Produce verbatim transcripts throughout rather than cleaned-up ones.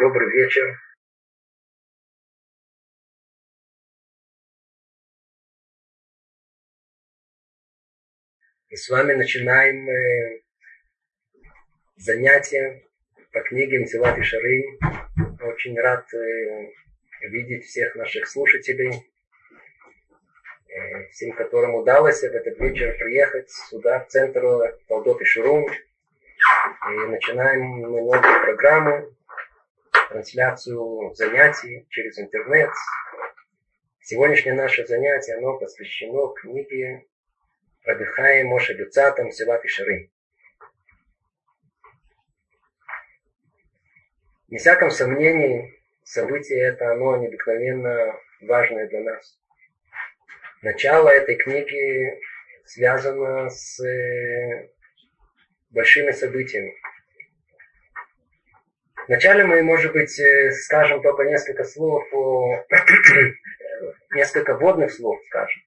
Добрый вечер. Мы с вами начинаем э, занятия по книге Мсилат Йешарим. Очень рад э, видеть всех наших слушателей, э, всем, которым удалось в этот вечер приехать сюда, в центр Талдот Йешурун. И начинаем мы новые программы, трансляцию занятий через интернет. Сегодняшнее наше занятие, оно посвящено книге Раби Хаим Моше Люцатто Мсилат Йешарим. Ни в всяком сомнении, событие это, оно необыкновенно важное для нас. Начало этой книги связано с большими событиями. Вначале мы, может быть, скажем только несколько слов, о... несколько вводных слов, скажем.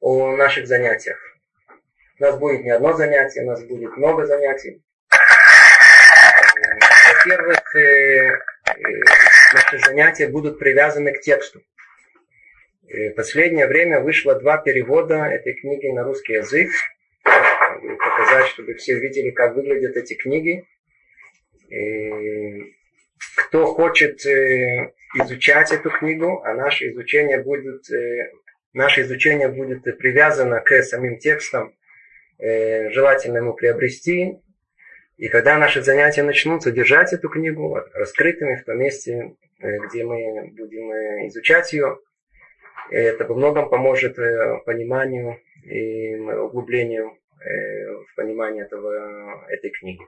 О наших занятиях. У нас будет не одно занятие, у нас будет много занятий. Во-первых, наши занятия будут привязаны к тексту. В последнее время вышло два перевода этой книги на русский язык. Могу показать, чтобы все видели, как выглядят эти книги. И кто хочет изучать эту книгу, а наше изучение будет... Наше изучение будет привязано к самим текстам, желательно ему приобрести. И когда наши занятия начнутся, держать эту книгу раскрытыми в том месте, где мы будем изучать ее. Это во многом поможет пониманию и углублению в понимании этого, этой книги.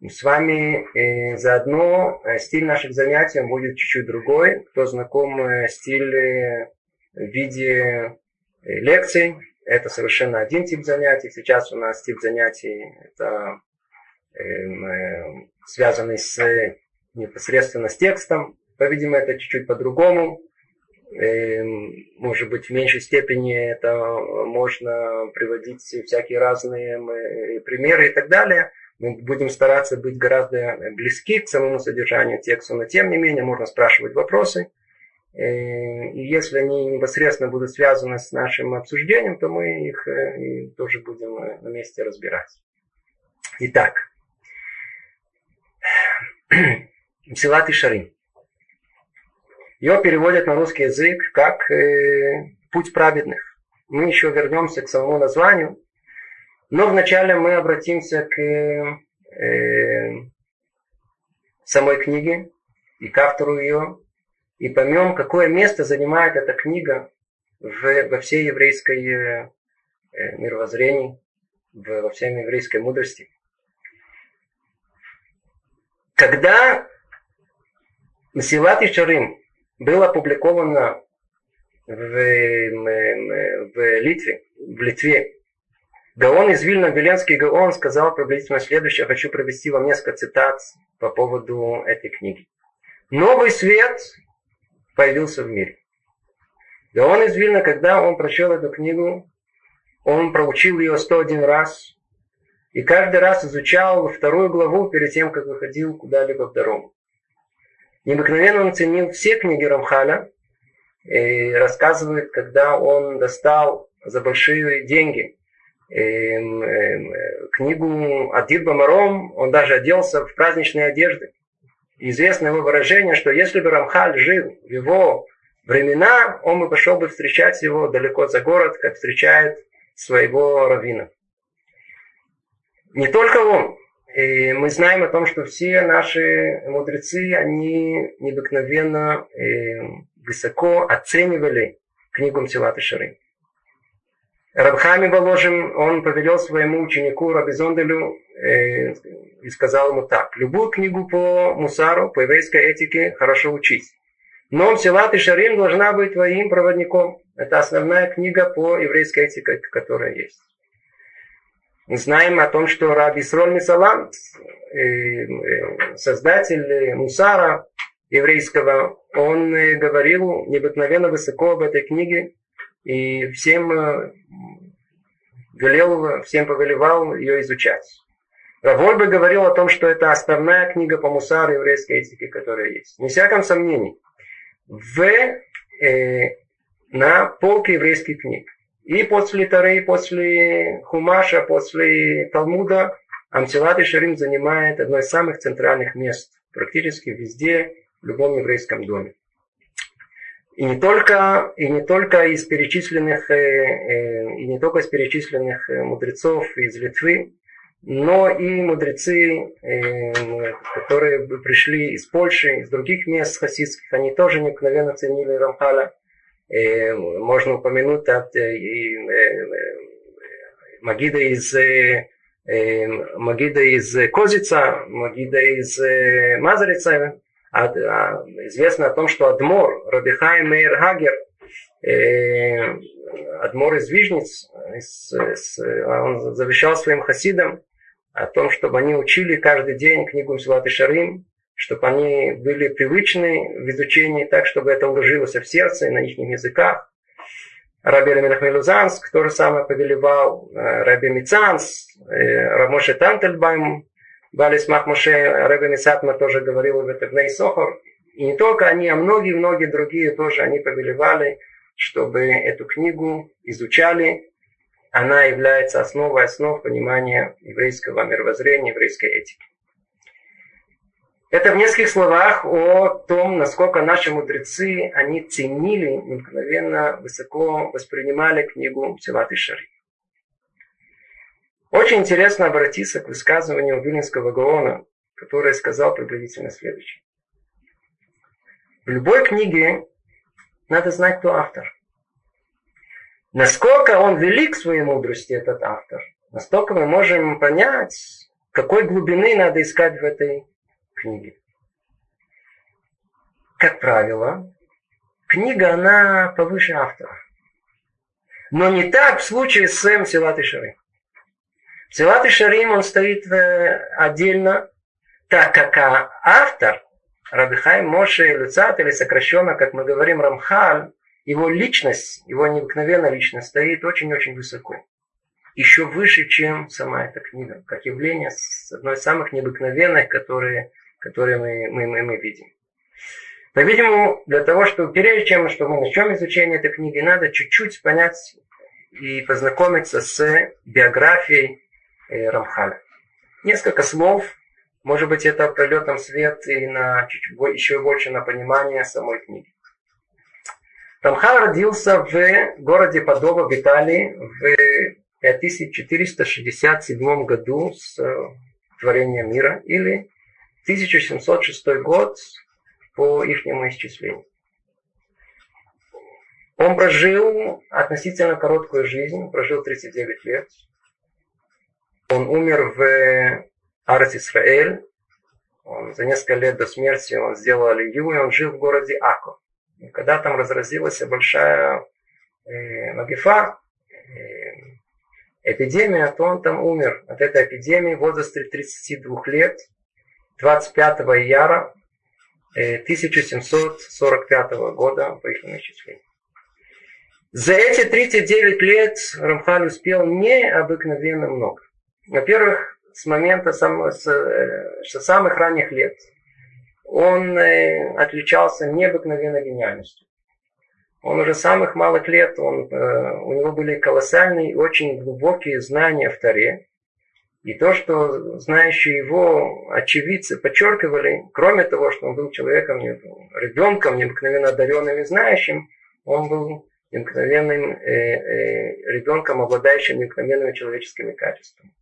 Мы с вами э, заодно стиль наших занятий будет чуть-чуть другой. Кто знаком с стилем в виде лекций. Это совершенно один тип занятий. Сейчас у нас тип занятий, это, э, связанный с, непосредственно с текстом. По-видимому, это чуть-чуть по-другому. Э, может быть, в меньшей степени это можно приводить всякие разные примеры и так далее. Мы будем стараться быть гораздо близки к самому содержанию текста, но тем не менее можно спрашивать вопросы. И если они непосредственно будут связаны с нашим обсуждением, то мы их тоже будем вместе разбирать. Итак, Мсилат Йешарим. Ее переводят на русский язык как «Путь праведных». Мы еще вернемся к самому названию, но вначале мы обратимся к самой книге и к автору ее. И поймем, какое место занимает эта книга в, во всей еврейской э, мировоззрении, в, во всей еврейской мудрости. Когда Мсилат Йешарим был опубликован в, в, в, Литве, в Литве, Гаон из Вильна, Виленский Гаон, сказал приблизительно следующее. Хочу привести вам несколько цитат по поводу этой книги. «Новый свет появился в мире». Да он из Вильна, когда он прочел эту книгу, он проучил ее сто один раз и каждый раз изучал вторую главу перед тем, как выходил куда-либо в дорогу. Необыкновенно он ценил все книги Рамхаля и рассказывает, когда он достал за большие деньги книгу «Адир Бамаром», он даже оделся в праздничные одежды. Известно его выражение, что если бы Рамхаль жил в его времена, он бы пошел бы встречать его далеко за город, как встречает своего раввина. Не только он. И мы знаем о том, что все наши мудрецы, они необыкновенно высоко оценивали книгу Мсилат Йешарим. Рабби Хаим Воложин, он повелел своему ученику Раби Зонделю э, и сказал ему так. Любую книгу по мусару, по еврейской этике хорошо учить. Но Мсилат Йешарим должна быть твоим проводником. Это основная книга по еврейской этике, которая есть. Мы знаем о том, что Раби Исроль Месалам, э, э, создатель мусара еврейского, он э, говорил необыкновенно высоко об этой книге. И всем велел, всем повелевал ее изучать. Рав Вольба говорил о том, что это основная книга по мусару еврейской этики, которая есть. Не всяком сомнении. В, э, на полке еврейских книг. И после Торы, и после Хумаша, после Талмуда Амтилат и Шарим занимает одно из самых центральных мест. Практически везде, в любом еврейском доме. И не только, и не только из перечисленных, и не только из перечисленных мудрецов из Литвы, но и мудрецы, которые пришли из Польши, из других мест хасидских, они тоже необыкновенно ценили Рамхаля. Можно упомянуть от Магида из, Магида из Козица, Магида из Мазарица. Известно о том, что адмор, Раби Хаим Меир Хагер, э, адмор из Вижниц, с, с, он завещал своим хасидам о том, чтобы они учили каждый день книгу Мсилат Йешарим, чтобы они были привычны в изучении так, чтобы это уложилось в сердце и на их языках. Раби Элемелех Мелузанский то же самое повелевал, Раби Мицанс, э, Рав Моше Тантельбайм, Балис Махмуше, Ребе Мисатма тоже говорил об этом, Бней Сохор. И не только они, а многие-многие другие тоже, они повелевали, чтобы эту книгу изучали. Она является основой основ понимания еврейского мировоззрения, еврейской этики. Это в нескольких словах о том, насколько наши мудрецы, они ценили, необыкновенно высоко воспринимали книгу Мсилат Йешарим. Очень интересно обратиться к высказыванию Вильнинского Гаона, который сказал приблизительно следующее. В любой книге надо знать, кто автор. Насколько он велик в своей мудрости, этот автор, настолько мы можем понять, какой глубины надо искать в этой книге. Как правило, книга, она повыше автора. Но не так в случае с Мсилат Йешарим. Мсилат Йешарим, он стоит отдельно, так как автор, Раби Хаим Моше Люцат, или сокращенно, как мы говорим, Рамхаль, его личность, его необыкновенная личность стоит очень-очень высоко. Еще выше, чем сама эта книга, как явление одной из самых необыкновенных, которые, которые мы, мы, мы, мы видим. По-видимому, для того, чтобы прежде чем мы начнем изучение этой книги, надо чуть-чуть понять и познакомиться с биографией Рамхаля. Несколько слов, может быть, это прольет нам свет и на чуть еще больше на понимание самой книги. Рамхаль родился в городе Падова в Италии в пять тысяч четыреста шестьдесят седьмом году с творения мира, или тысяча семьсот шестой год по ихнему исчислению. Он прожил относительно короткую жизнь, прожил тридцать девять лет. Он умер в Арец-Исраэль. Он за несколько лет до смерти он сделал алию, и он жил в городе Ако. И когда там разразилась большая э, магифа, э, эпидемия, то он там умер от этой эпидемии в возрасте тридцати двух лет, двадцать пятого ияра э, тысяча семьсот сорок пятого года по их исчислению. За эти тридцать девять лет Рамхаль успел необыкновенно много. Во-первых, с момента самого, с, с самых ранних лет он э, отличался необыкновенной гениальностью. Он уже с самых малых лет, он, э, у него были колоссальные и очень глубокие знания в Торе. И то, что знающие его очевидцы подчеркивали, кроме того, что он был человеком, ребенком, необыкновенно одаренным и знающим, он был необыкновенным э, э, ребенком, обладающим необыкновенными человеческими качествами.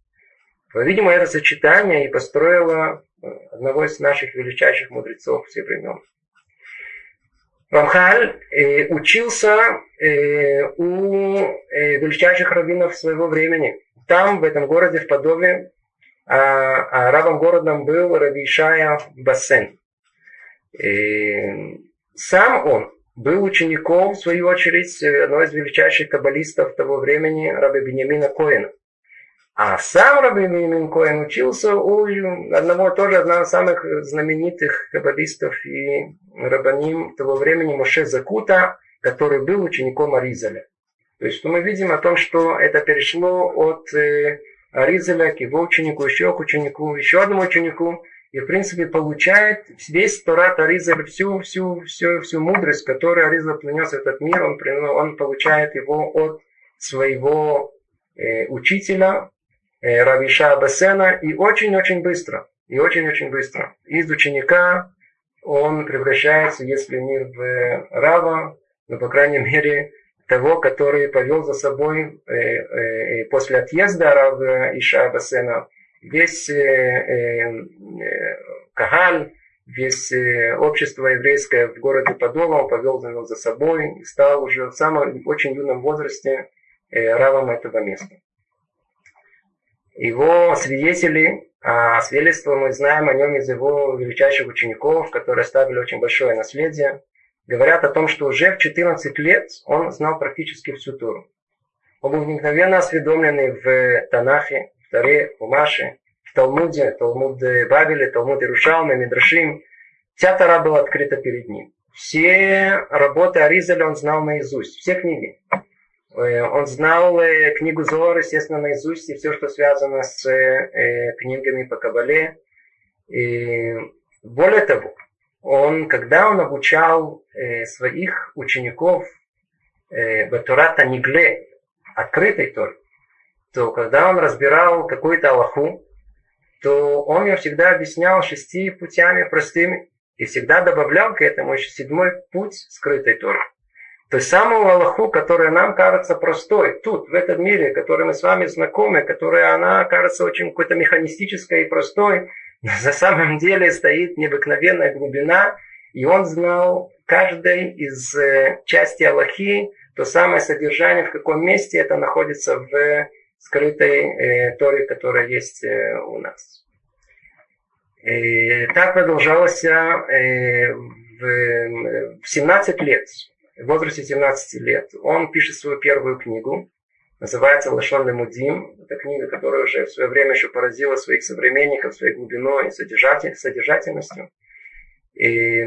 По-видимому, это сочетание и построило одного из наших величайших мудрецов всех времен. Рамхаль э, учился э, у э, величайших раввинов своего времени. Там, в этом городе, в Подове, а, а рабом городом был Раби Ишая Басен. Э, сам он был учеником, в свою очередь, одного из величайших каббалистов того времени, раби Биньямина Коэна. А сам раби Биньямин Коэн учился у одного, тоже одного из самых знаменитых каббалистов и рабаним того времени, Моше Закута, который был учеником Аризаля. То есть мы видим о том, что это перешло от Ризеля, к его ученику, еще к ученику, еще одному ученику. И, в принципе, получает весь Торат Аризель, всю, всю, всю, всю мудрость, которую Аризель принес в этот мир, он, он получает его от своего э, учителя, э, Раби Ишая Бассена, и очень-очень быстро, и очень-очень быстро. Из ученика он превращается, если не в рава, но, по крайней мере, того, который повел за собой э, э, после отъезда Раби Ишая Бассена, весь э, э, Кагаль, весь э, общество еврейское в городе Падова, он повел его за собой и стал уже в самом очень юном возрасте э, равом этого места. Его свидетели, а свидетельство мы знаем о нем из его величайших учеников, которые оставили очень большое наследие, говорят о том, что уже в четырнадцать лет он знал практически всю Тору. Он был вдохновенно осведомленный в Танахе, в Таре, Умаше, в Талмуде, Талмуд Бабеле, Талмуд Иерушалме, Мидрашим. Вся Тора была открыта перед ним. Все работы Аризеля он знал наизусть, все книги. Он знал книгу Зоар, естественно, наизусть, и все, что связано с книгами по Кабале. И более того, он, когда он обучал своих учеников Батурат Анигле, открытой Торе, то когда он разбирал какую-то алаху, то он ее всегда объяснял шести путями простыми и всегда добавлял к этому еще седьмой путь скрытой Торы. То есть самую алаху, которая нам кажется простой, тут, в этом мире, который мы с вами знакомы, которая она кажется очень какой-то механистической и простой, но на самом деле стоит необыкновенная глубина, и он знал каждой из части алахи, то самое содержание, в каком месте это находится в скрытой э, Торе, которая есть э, у нас. И так продолжалось э, в, в семнадцать лет, в возрасте семнадцати лет. Он пишет свою первую книгу, называется «Лашон Лемудим». Это книга, которая уже в свое время еще поразила своих современников своей глубиной и содержатель, содержательностью. И,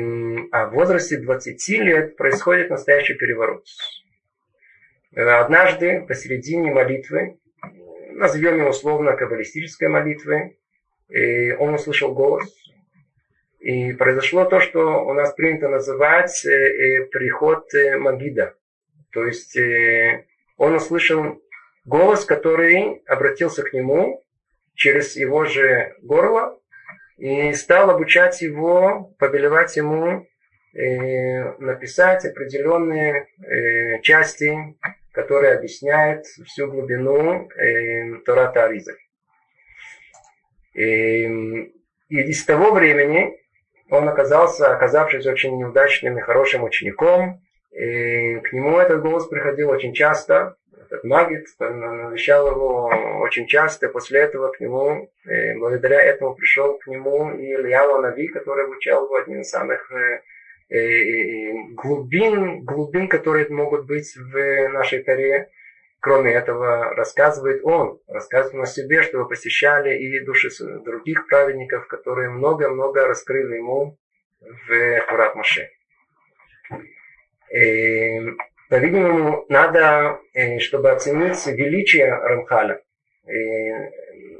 а в возрасте двадцати лет происходит настоящий переворот. Однажды посередине молитвы, назовем его условно каббалистической молитвой, и он услышал голос. И произошло то, что у нас принято называть приход Магида. То есть он услышал голос, который обратился к нему через его же горло и стал обучать его, повелевать ему написать определенные части, которые объясняют всю глубину Торат Аризель. И с того времени он оказался, оказавшись очень неудачным и хорошим учеником, и к нему этот голос приходил очень часто, этот магит навещал его очень часто, после этого к нему, благодаря этому пришел к нему и Ильяу Нави, который обучал его один из самых глубин, глубин, которые могут быть в нашей Торе. Кроме этого, рассказывает он, рассказывает о себе, что его посещали и души других праведников, которые много-много раскрыли ему в Торат Моше. И, по-видимому, надо, чтобы оценить величие Рамхаля, и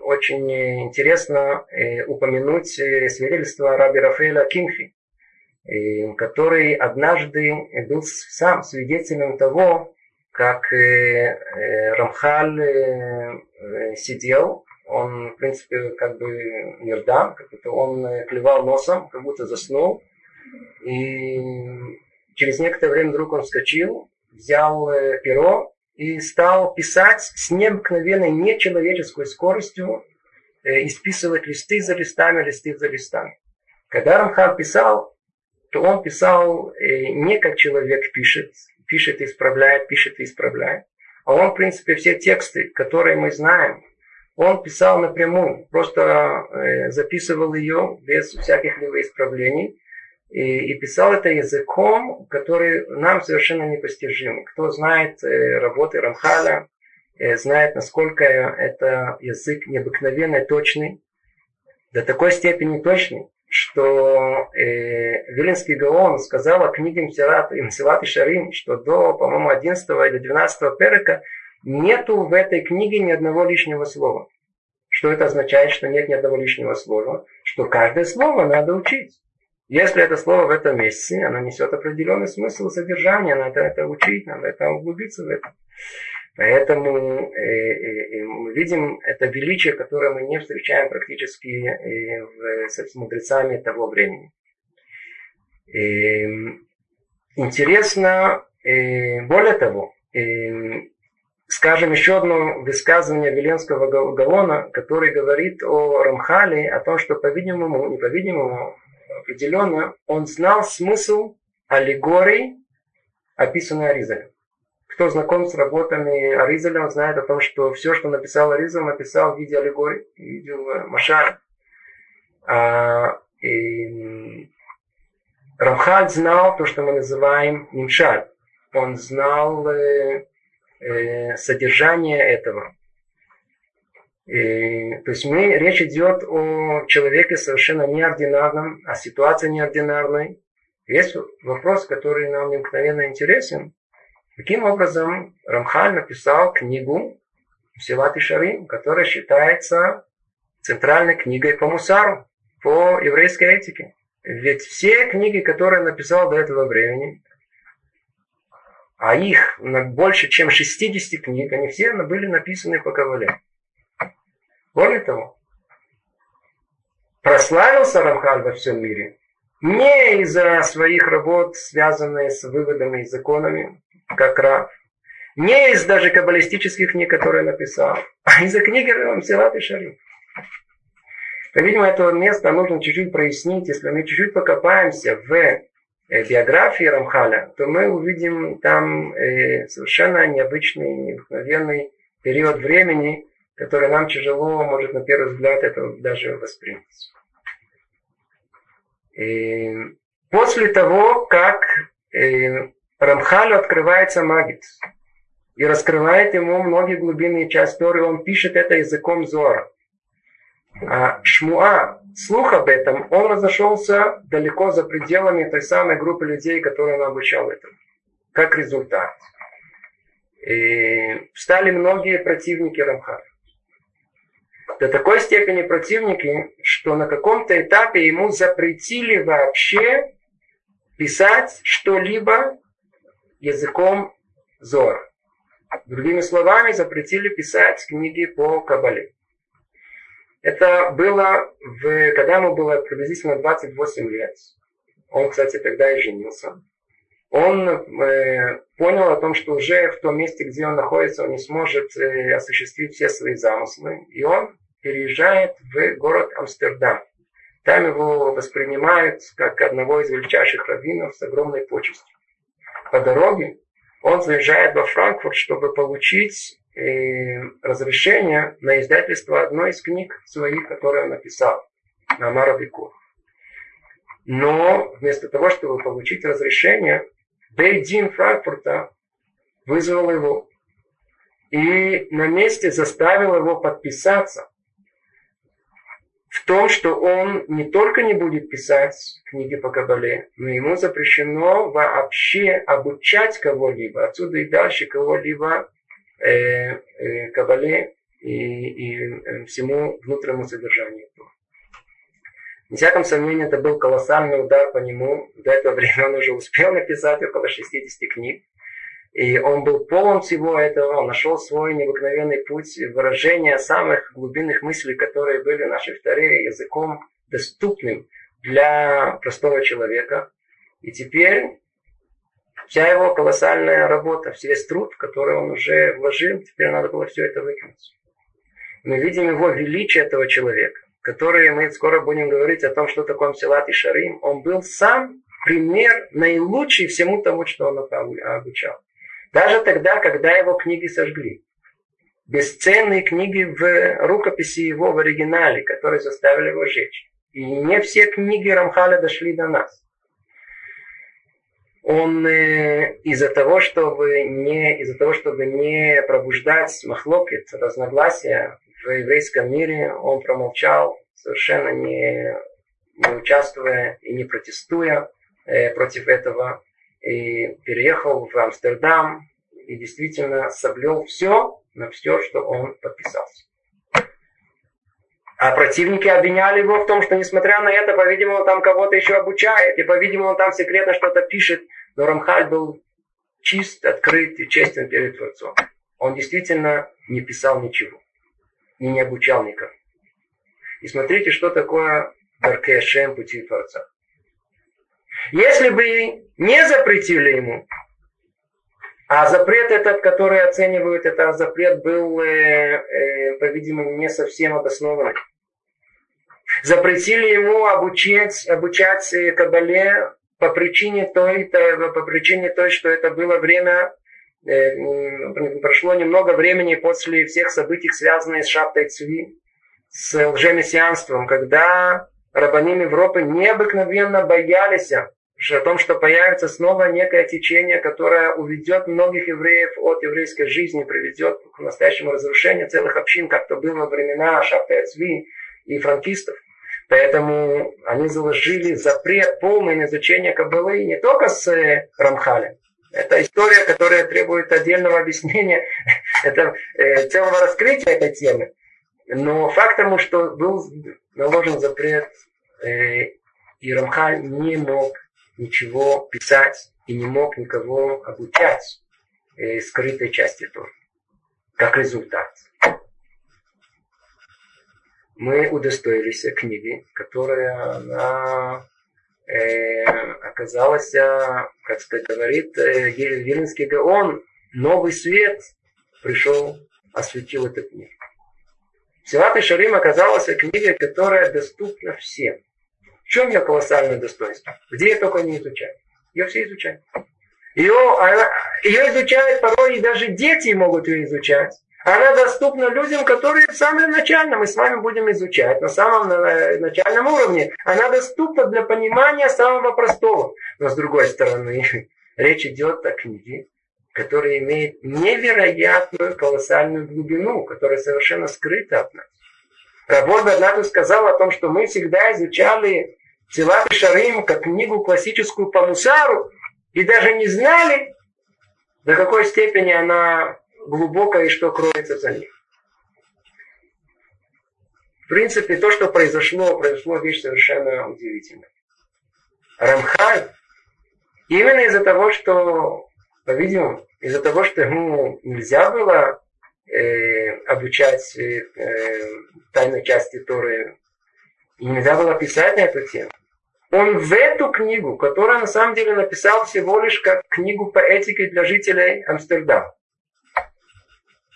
очень интересно упомянуть свидетельство раби Рафаэля Кимхи, который однажды был сам свидетелем того, как Рамхаль сидел, он, в принципе, как бы нирдам, как будто он клевал носом, как будто заснул. И через некоторое время вдруг он вскочил, взял перо и стал писать с необыкновенной нечеловеческой скоростью и списывать листы за листами, листы за листами. Когда Рамхаль писал, то он писал не как человек пишет, пишет и исправляет, пишет и исправляет. А он, в принципе, все тексты, которые мы знаем, он писал напрямую, просто записывал ее без всяких либо исправлений. И, и писал это языком, который нам совершенно непостижим. Кто знает работы Рамхаля, знает, насколько это язык необыкновенно точный, до такой степени точный, что э, Виленский Гаон сказал о книге Мсилат и Шарим, что до, по-моему, одиннадцатого или двенадцатого перека нету в этой книге ни одного лишнего слова. что это означает, что нет ни одного лишнего слова, что каждое слово надо учить. Если это слово в этом месте, оно несет определенный смысл, содержание, надо это учить, надо это углубиться в это. Поэтому э, э, мы видим это величие, которое мы не встречаем практически э, в, с мудрецами того времени. Э, интересно, э, более того, э, скажем еще одно высказывание Виленского Гаона, который говорит о Рамхале, о том, что, по-видимому, не по-видимому, определенно, он знал смысл аллегорий, описанной Аризалем. Кто знаком с работами Аризаля, он знает о том, что все, что написал Аризаль, написал в виде аллегорий, в виде машара. А, Рамхаль знал то, что мы называем мимшаль. Он знал э, э, содержание этого. И, то есть мы, речь идет о человеке совершенно неординарном, о ситуации неординарной. Есть вопрос, который нам необыкновенно интересен. Таким образом, Рамхаль написал книгу Мсилат Йешарим, которая считается центральной книгой по мусару, по еврейской этике. Ведь все книги, которые он написал до этого времени, а их больше, чем шестьдесят книг, они все были написаны по Кабале. Более того, прославился Рамхаль во всем мире не из-за своих работ, связанных с выводами и законами, как Рав, не из даже каббалистических книг, которые написал, а из-за книги Мсилат Йешарим. Видимо, это место нужно чуть-чуть прояснить. Если мы чуть-чуть покопаемся в биографии Рамхаля, то мы увидим там совершенно необычный, необыкновенный период времени, который нам тяжело, может, на первый взгляд, это даже воспринять. И после того, как Рамхалю открывается Магид и раскрывает ему многие глубины и часть Торы, он пишет это языком Зоара. А Шмуа, слух об этом, он разошелся далеко за пределами той самой группы людей, которую он обучал этому. Как результат, и стали многие противники Рамхаля. До такой степени противники, что на каком-то этапе ему запретили вообще писать что-либо языком Зоара. Другими словами, запретили писать книги по Кабале. Это было, в, когда ему было приблизительно двадцать восемь лет. Он, кстати, тогда и женился. Он э, понял о том, что уже в том месте, где он находится, он не сможет э, осуществить все свои замыслы. И он переезжает в город Амстердам. Там его воспринимают как одного из величайших раввинов с огромной почестью. По дороге он заезжает во Франкфурт, чтобы получить э, разрешение на издательство одной из книг своих, которые он написал, на Амаровику. Но вместо того, чтобы получить разрешение, бейт-дин Франкфурта вызвал его и на месте заставил его подписаться в том, что он не только не будет писать книги по Кабале, но ему запрещено вообще обучать кого-либо, отсюда и дальше кого-либо э, э, Кабале и, и всему внутреннему содержанию. В всяком сомнении, это был колоссальный удар по нему. До этого времени он уже успел написать около шестьдесят книг. И он был полон всего этого. Он нашел свой необыкновенный путь выражения самых глубинных мыслей, которые были в нашей Торе, языком доступным для простого человека. И теперь вся его колоссальная работа, весь труд, который он уже вложил, теперь надо было все это выкинуть. Мы видим его величие, этого человека, которые мы скоро будем говорить о том, что такое Мсилат Йешарим, он был сам пример наилучший всему тому, что он обучал. Даже тогда, когда его книги сожгли. Бесценные книги в рукописи его в оригинале, которые заставили его сжечь. И не все книги Рамхаля дошли до нас. Он э, из-за того, чтобы не, из-за того, чтобы не пробуждать махлокет, разногласия, в еврейском мире он промолчал, совершенно не, не участвуя и не протестуя э, против этого. И переехал в Амстердам и действительно соблюл все на все, что он подписался. А противники обвиняли его в том, что, несмотря на это, по-видимому, он там кого-то еще обучает, и, по-видимому, он там секретно что-то пишет. Но Рамхаль был чист, открыт и честен перед Творцом. Он действительно не писал ничего и не обучал никого. И смотрите, что такое Даркей Ашем, пути Творца. Если бы не запретили ему, а запрет этот, который оценивают, это запрет был, по-видимому, не совсем обоснованный. Запретили ему обучать, обучать Кабале по причине той, по причине той, что это было время, прошло немного времени после всех событий, связанных с Шабтой Цви, с лжемессианством, когда рабаним Европы необыкновенно боялись о том, что появится снова некое течение, которое уведет многих евреев от еврейской жизни, приведет к настоящему разрушению целых общин, как то было во времена Шабтой Цви и франкистов. Поэтому они заложили запрет полный на изучение Каббалы не только с Рамхалем. Это история, которая требует отдельного объяснения, это, э, целого раскрытия этой темы. Но факт тому, что был наложен запрет, э, и Рамхаль не мог ничего писать и не мог никого обучать э, скрытой части Торы. Как результат, мы удостоились книги, которая она, э, оказалась, как говорит э, Виленский Гаон, новый свет пришел, осветил эту книгу. Силат Йешарим оказалась книга, которая доступна всем. В чем ее колоссальное достоинство? Где ее только не изучают. Ее все изучают. Ее, она, ее изучают порой, и даже дети могут ее изучать. Она доступна людям, которые в самом начальном, мы с вами будем изучать, на самом начальном уровне. Она доступна для понимания самого простого. Но с другой стороны, речь идет о книге, которая имеет невероятную колоссальную глубину, которая совершенно скрыта от нас. Рабон Бернату сказал о том, что мы всегда изучали Силат Йешарим как книгу классическую по мусару и даже не знали, до какой степени она глубока и что кроется за ней. В принципе, то, что произошло, произошло вещь совершенно удивительная. Рамхаль, именно из-за того, что, по-видимому, из-за того, что ему нельзя было Э, обучать э, тайной части Торы, и нельзя было писать на эту тему. Он в эту книгу, которую на самом деле написал всего лишь как книгу по этике для жителей Амстердама.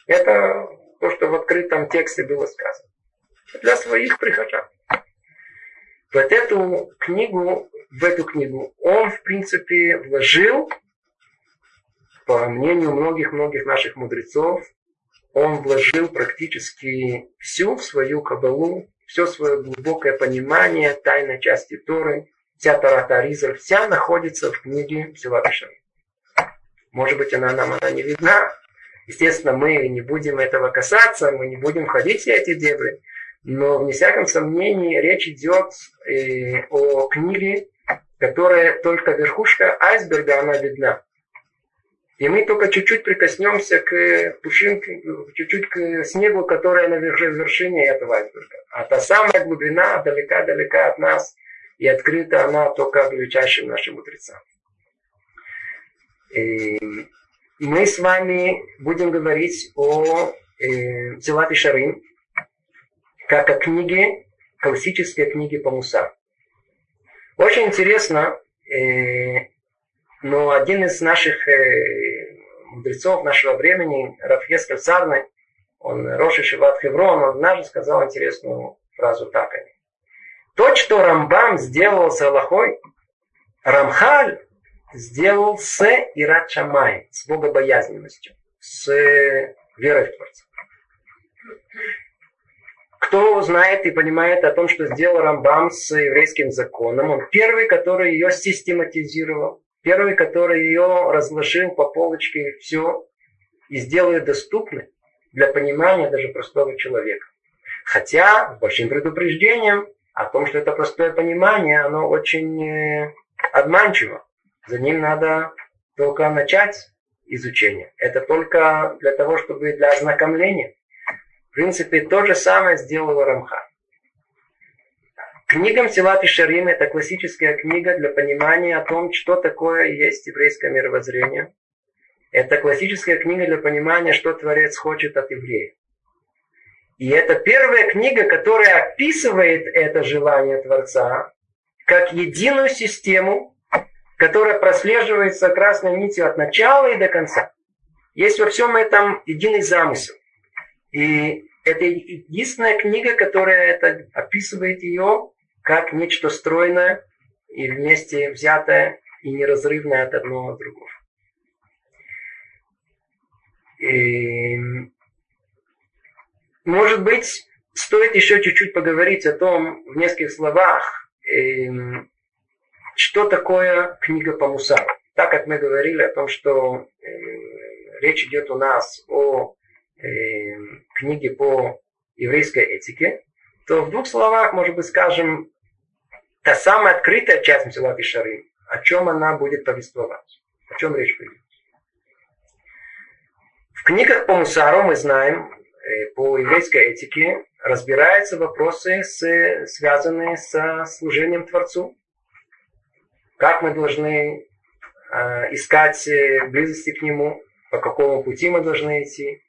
Это то, что в открытом тексте было сказано. Для своих прихожан. Вот эту книгу, в эту книгу он, в принципе, вложил, по мнению многих-многих наших мудрецов, он вложил практически всю свою кабалу, все свое глубокое понимание тайной части Торы, вся Тарат Аризаль, вся находится в книге Силат Йешарим. Может быть, она нам она не видна. Естественно, мы не будем этого касаться, мы не будем ходить в эти дебри. Но, вне всяком сомнении, речь идет э, о книге, которая только верхушка айсберга, она видна. И мы только чуть-чуть прикоснемся к пушинке, чуть-чуть к снегу, которая на вершине этого айсберга. А та самая глубина далека-далека от нас, и открыта она только величайшим нашим мудрецам. И мы с вами будем говорить о Силат Йешарим, как о книге, классической книге по мусару. Очень интересно, но один из наших мудрецов нашего времени, Рав Йескель Сарны, он Рош Ешиват Хеврон, он однажды сказал интересную фразу так. То, что Рамбам сделал с Аллахой, Рамхаль сделал с Ират Шамай, с богобоязненностью, с верой в Творца. Кто знает и понимает о том, что сделал Рамбам с еврейским законом, он первый, который ее систематизировал, первый, который ее разложил по полочке все и сделал ее доступной для понимания даже простого человека. Хотя, с большим предупреждением о том, что это простое понимание, оно очень обманчиво. За ним надо только начать изучение. Это только для того, чтобы для ознакомления. В принципе, то же самое сделал Рамхаль. Книга Мсилат Йешарим – это классическая книга для понимания о том, что такое есть еврейское мировоззрение. Это классическая книга для понимания, что Творец хочет от евреев. И это первая книга, которая описывает это желание Творца как единую систему, которая прослеживается красной нитью от начала и до конца. Есть во всем этом единый замысел. И это единственная книга, которая это описывает ее как нечто стройное и вместе взятое и неразрывное от одного от другого. И, может быть, стоит еще чуть-чуть поговорить о том, в нескольких словах, и, что такое книга по мусару. Так как мы говорили о том, что и, речь идет у нас о и, книге по еврейской этике, то в двух словах, может быть, скажем, та самая открытая часть Мсилат Йешарим, о чем она будет повествовать, о чем речь пойдет. В книгах по мусару мы знаем, по еврейской этике разбираются вопросы, с, связанные со служением Творцу. Как мы должны э, искать близости к Нему, по какому пути мы должны идти.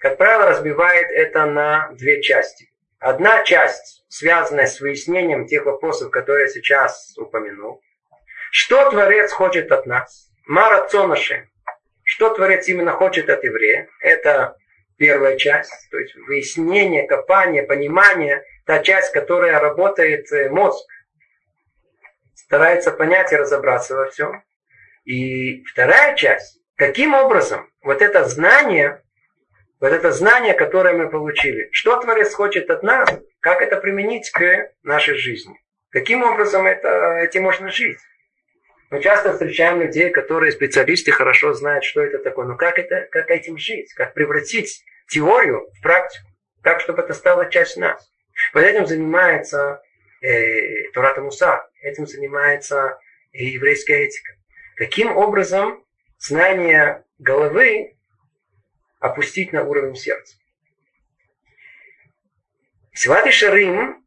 Как правило, разбивает это на две части. Одна часть, связанная с выяснением тех вопросов, которые я сейчас упомянул. Что Творец хочет от нас? Ма рацион Ашем. Что Творец именно хочет от еврея? Это первая часть, то есть выяснение, копание, понимание, та часть, которая работает мозг, старается понять и разобраться во всем. И вторая часть, каким образом вот это знание, вот это знание, которое мы получили, что Творец хочет от нас, как это применить к нашей жизни, каким образом это, этим можно жить. Мы часто встречаем людей, которые специалисты, хорошо знают, что это такое. Но как, это, как этим жить? Как превратить теорию в практику? Так, чтобы это стало часть нас. Вот этим занимается э, Торат а-Мусар. Этим занимается и еврейская этика. Каким образом знание головы опустить на уровень сердца? Мсилат Йешарим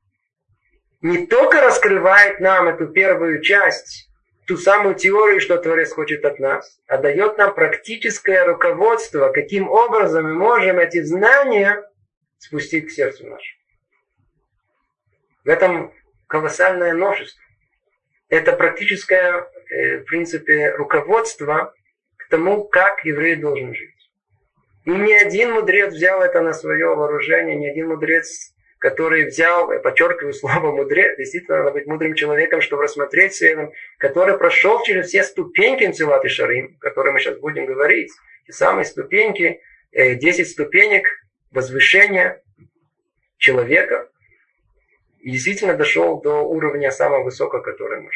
не только раскрывает нам эту первую часть, ту самую теорию, что Творец хочет от нас, а дает нам практическое руководство, каким образом мы можем эти знания спустить к сердцу нашему. В этом колоссальное множество. Это практическое, в принципе, руководство к тому, как еврей должен жить. И ни один мудрец взял это на свое вооружение, ни один мудрец, который взял, я подчеркиваю слово мудрец, действительно надо быть мудрым человеком, чтобы рассмотреть все это, который прошел через все ступеньки Мсилат Йешарим, о которых мы сейчас будем говорить, те самые ступеньки, десять ступенек возвышения человека, и действительно дошел до уровня самого высокого, который может быть.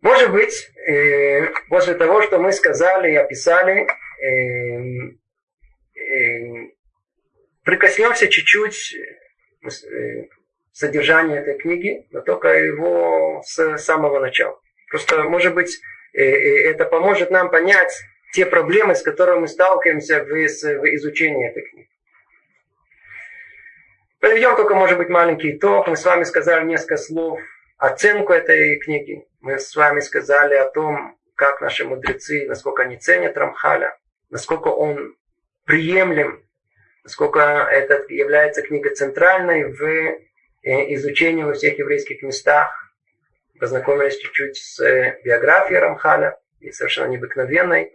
Может быть, после того, что мы сказали и описали, прикоснемся чуть-чуть к содержанию этой книги, но только его с самого начала. Просто, может быть, это поможет нам понять те проблемы, с которыми мы сталкиваемся в изучении этой книги. Подведем только, может быть, маленький итог. Мы с вами сказали несколько слов, оценку этой книги. Мы с вами сказали о том, как наши мудрецы, насколько они ценят Рамхаля, насколько он приемлем, насколько это является книга центральной в изучении во всех еврейских местах. Познакомились чуть-чуть с биографией Рамхаля, и совершенно необыкновенной.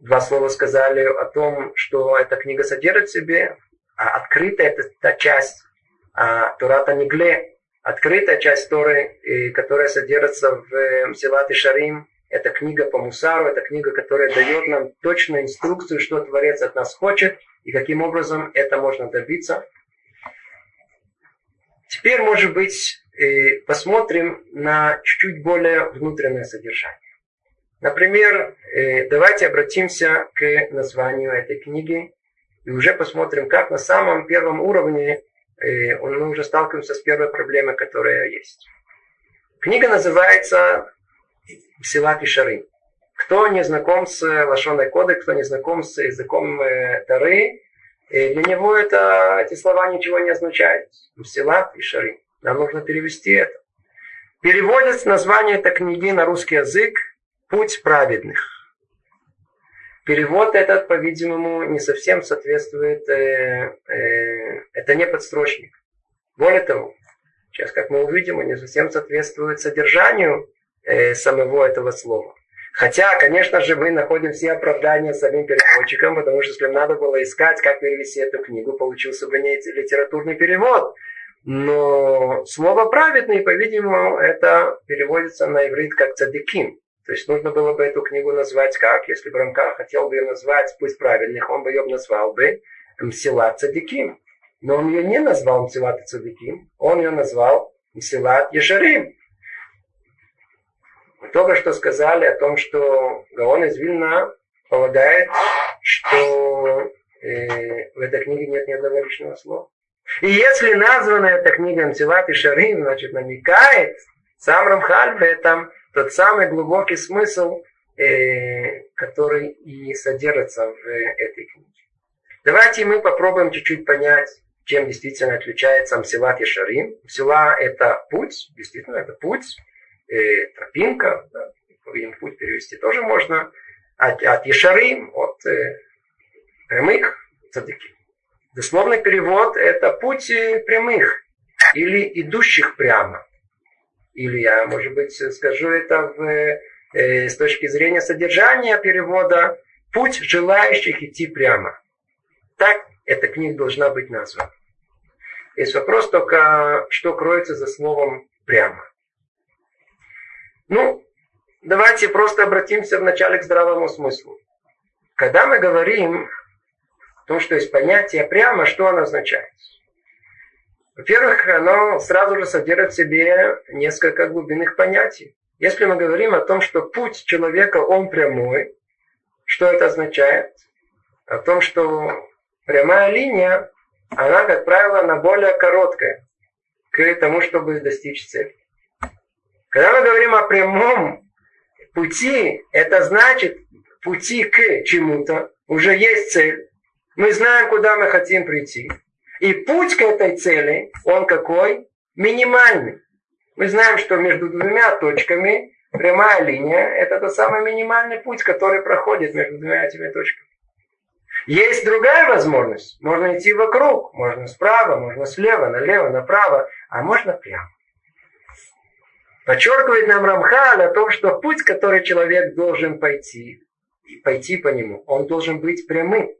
Два слова сказали о том, что эта книга содержит в себе, а открытая это та часть а, Торат а-Негле, открытая часть Торы, и, которая содержится в Мсилат Йешарим. Это книга по мусару, это книга, которая дает нам точную инструкцию, что Творец от нас хочет, и каким образом это можно добиться. Теперь, может быть, посмотрим на чуть-чуть более внутреннее содержание. Например, давайте обратимся к названию этой книги и уже посмотрим, как на самом первом уровне мы уже сталкиваемся с первой проблемой, которая есть. Книга называется «Мсилат Йешарим». Кто не знаком с лошонной кодой, кто не знаком с языком Тары, И для него это, эти слова ничего не означают. Мсилат и Шарим. Нам нужно перевести это. Переводится название этой книги на русский язык «Путь праведных». Перевод этот, по-видимому, не совсем соответствует, э, э, это не подстрочник. Более того, сейчас, как мы увидим, он не совсем соответствует содержанию э, самого этого слова. Хотя, конечно же, мы находим все оправдания самим переводчикам, потому что если бы надо было искать, как перевести эту книгу, получился бы не литературный перевод. Но слово «праведный», по-видимому, это переводится на иврит как «цадиким». То есть нужно было бы эту книгу назвать как? Если бы Рамка хотел бы ее назвать «Путь праведных», он бы ее назвал бы «Мсилат Цадиким». Но он ее не назвал «Мсилат Цадиким», он ее назвал «Мсилат Ешарим». Мы только что сказали о том, что Гаон из Вильна полагает, что э, в этой книге нет ни одного лишнего слова. И если названа эта книга «Мсилат Ешарим», значит намекает сам Рамхаль в этом тот самый глубокий смысл, э, который и содержится в этой книге. Давайте мы попробуем чуть-чуть понять, чем действительно отличается Мсилат Ешарим. Мсила – это путь, действительно, это путь, э, тропинка, да, путь перевести тоже можно, от, от Ешарим, от э, прямых, цадыки. Дословный перевод – это путь прямых, или идущих прямо. Или я, может быть, скажу это в, э, с точки зрения содержания перевода. Путь желающих идти прямо. Так эта книга должна быть названа. Есть вопрос только, что кроется за словом «прямо». Ну, давайте просто обратимся вначале к здравому смыслу. Когда мы говорим о том, что есть понятие «прямо», что оно означает? Во-первых, оно сразу же содержит в себе несколько глубинных понятий. Если мы говорим о том, что путь человека, он прямой, что это означает? О том, что прямая линия, она, как правило, она более короткая к тому, чтобы достичь цели. Когда мы говорим о прямом пути, это значит пути к чему-то. Уже есть цель. Мы знаем, куда мы хотим прийти. И путь к этой цели, он какой? Минимальный. Мы знаем, что между двумя точками прямая линия – это тот самый минимальный путь, который проходит между двумя этими точками. Есть другая возможность. Можно идти вокруг. Можно справа, можно слева, налево, направо. А можно прямо. Подчеркивает нам Рамхаль о том, что путь, который человек должен пойти, пойти по нему, он должен быть прямым.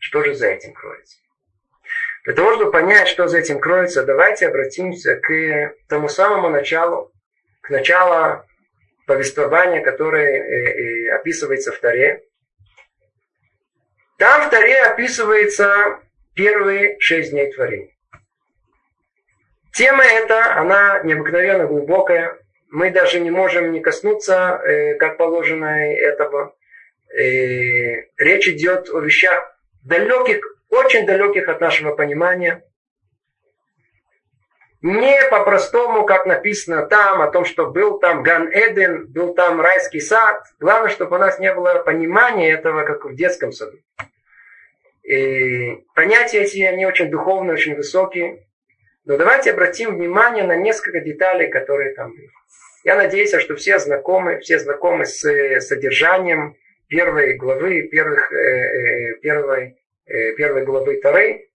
Что же за этим кроется? Для того, чтобы понять, что за этим кроется, давайте обратимся к тому самому началу, к началу повествования, которое описывается в Таре. Там в Таре описываются первые шесть дней творения. Тема эта, она необыкновенно глубокая. Мы даже не можем не коснуться, как положено, этого. Речь идет о вещах, далеких, очень далеких от нашего понимания. Не по-простому, как написано там, о том, что был там Ган-Эден, был там райский сад. Главное, чтобы у нас не было понимания этого, как в детском саду. И понятия эти, они очень духовные, очень высокие. Но давайте обратим внимание на несколько деталей, которые там были. Я надеюсь, что все знакомы, все знакомы с содержанием первой главы, первых, э, первой, э, первой главы Торы,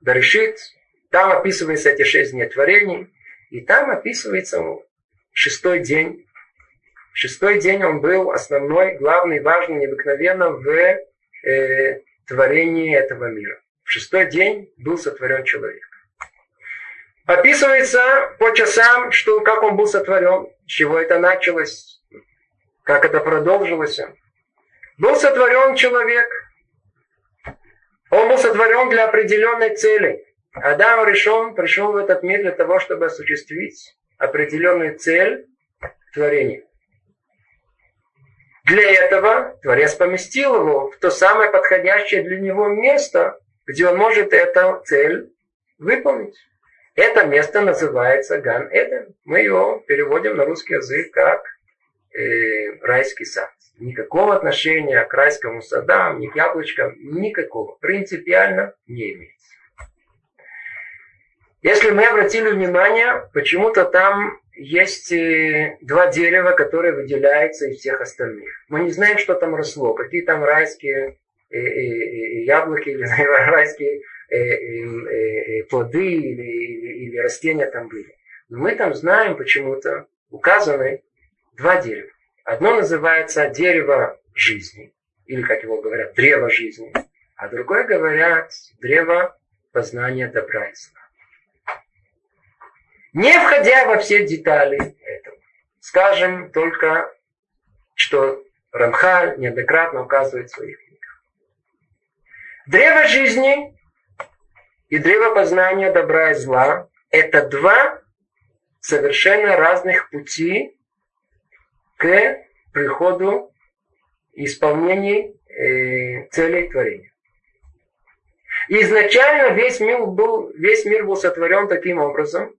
Берешит. Там описываются эти шесть дней творений. И там описывается шестой день. Шестой день он был основной, главный, важный, необыкновенно в э, творении этого мира. В шестой день был сотворен человек. Описывается по часам, что, как он был сотворен, с чего это началось, как это продолжилось. Был сотворен человек. Он был сотворен для определенной цели. Адам Ришон пришел в этот мир для того, чтобы осуществить определенную цель творения. Для этого Творец поместил его в то самое подходящее для него место, где он может эту цель выполнить. Это место называется Ган-Эден. Мы его переводим на русский язык как э, райский сад. Никакого отношения к райскому садам, ни к яблочкам, никакого. Принципиально не имеет. Если мы обратили внимание, почему-то там есть два дерева, которые выделяются из всех остальных. Мы не знаем, что там росло, какие там райские яблоки, или райские плоды или растения там были. Но мы там знаем почему-то указаны два дерева. Одно называется дерево жизни, или, как его говорят, древо жизни, а другое говорят древо познания добра и зла. Не входя во все детали этого, скажем только, что Рамхаль неоднократно указывает в своих книгах. Древо жизни и древо познания добра и зла – это два совершенно разных пути к приходу и исполнению целей творения. Изначально весь мир был, весь мир был сотворен таким образом,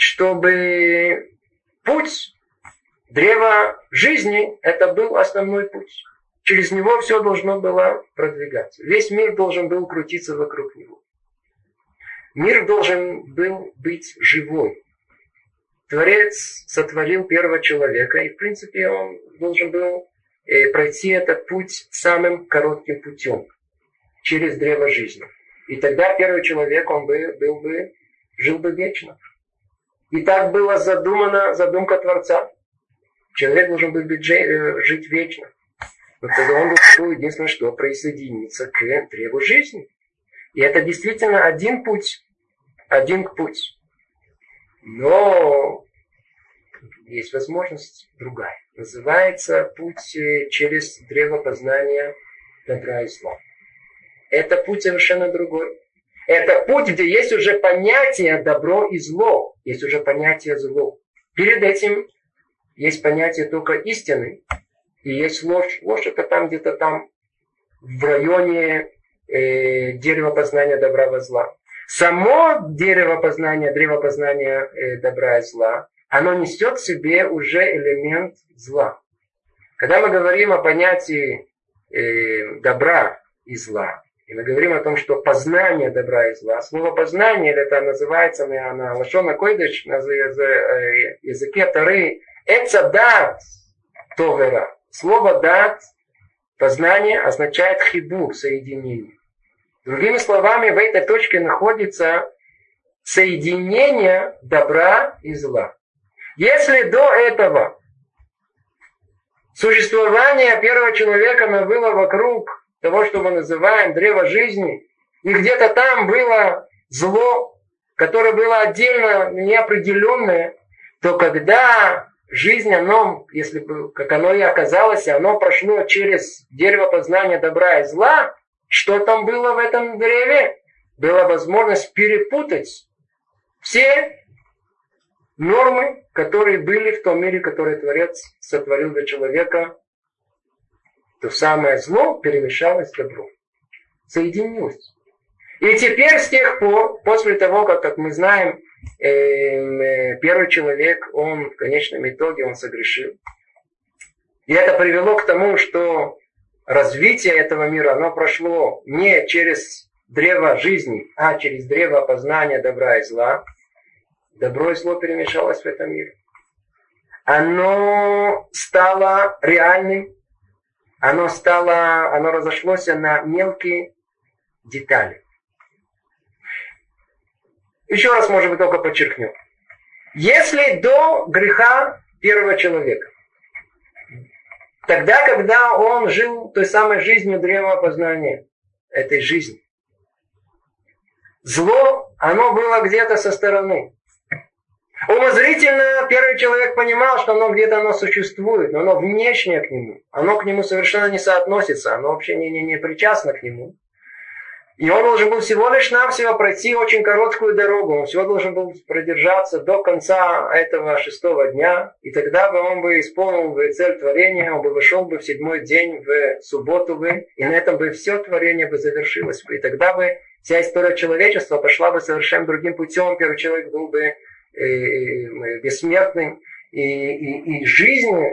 чтобы путь древа жизни, это был основной путь. Через него все должно было продвигаться. Весь мир должен был крутиться вокруг него. Мир должен был быть живой. Творец сотворил первого человека, и в принципе он должен был пройти этот путь самым коротким путем, через древо жизни. И тогда первый человек, он бы, был бы, жил бы вечно. И так была задумана задумка Творца. Человек должен был быть, жить вечно. Но тогда он был единственное, что присоединиться к древу жизни. И это действительно один путь. Один путь. Но есть возможность другая. Называется путь через древо познания добра и зла. Это путь совершенно другой. Это путь, где есть уже понятие добро и зло. Есть уже понятие зло. Перед этим есть понятие только истины. И есть ложь. Ложь это там где-то там в районе э, дерева познания добра и зла. Само дерево познания, древо познания э, добра и зла, оно несет в себе уже элемент зла. Когда мы говорим о понятии э, добра и зла, и мы говорим о том, что познание добра и зла, слово познание, это называется на, на лашон койдеш, на языке Торы, это дат товера. Слово дат, познание, означает хибур, соединение. Другими словами, в этой точке находится соединение добра и зла. Если до этого существование первого человека было вокруг того, что мы называем древо жизни, и где-то там было зло, которое было отдельно неопределенное, то когда жизнь, оно, если бы, как оно и оказалось, оно прошло через дерево познания добра и зла, что там было в этом древе? Была возможность перепутать все нормы, которые были в том мире, который Творец сотворил для человека. То самое зло перемешалось с добром. Соединилось. И теперь с тех пор, после того, как, как мы знаем, первый человек, он в конечном итоге, он согрешил. И это привело к тому, что развитие этого мира, оно прошло не через древо жизни, а через древо познания добра и зла. Добро и зло перемешалось в этом мире. Оно стало реальным. Оно стало, оно разошлось на мелкие детали. Еще раз, может быть, только подчеркну. Если до греха первого человека, тогда, когда он жил той самой жизнью древа познания, этой жизни, зло, оно было где-то со стороны. Умозрительно первый человек понимал, что оно где-то оно существует, но оно внешнее к нему. Оно к нему совершенно не соотносится, оно вообще не, не, не причастно к нему. И он должен был всего лишь навсего пройти очень короткую дорогу. Он всего должен был продержаться до конца этого шестого дня. И тогда бы он бы исполнил бы цель творения, он бы вышел бы в седьмой день, в субботу бы. И на этом бы все творение бы завершилось бы. И тогда бы вся история человечества пошла бы совершенно другим путем. Первый человек был бы бессмертным, и, и, и жизнь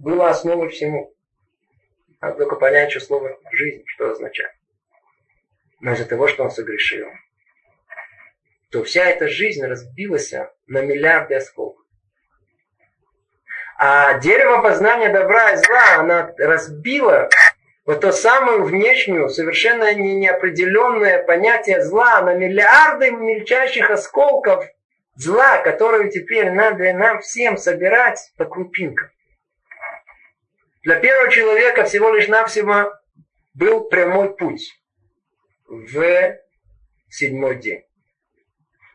было основой всему. Надо только понять, что слово «жизнь» что означает. Но из-за того, что он согрешил, то вся эта жизнь разбилась на миллиарды осколков. А дерево познания добра и зла, оно разбило вот то самое внешнюю, совершенно неопределенное понятие зла на миллиарды мельчайших осколков зла, которые теперь надо нам всем собирать по крупинкам. Для первого человека всего лишь навсего был прямой путь в седьмой день.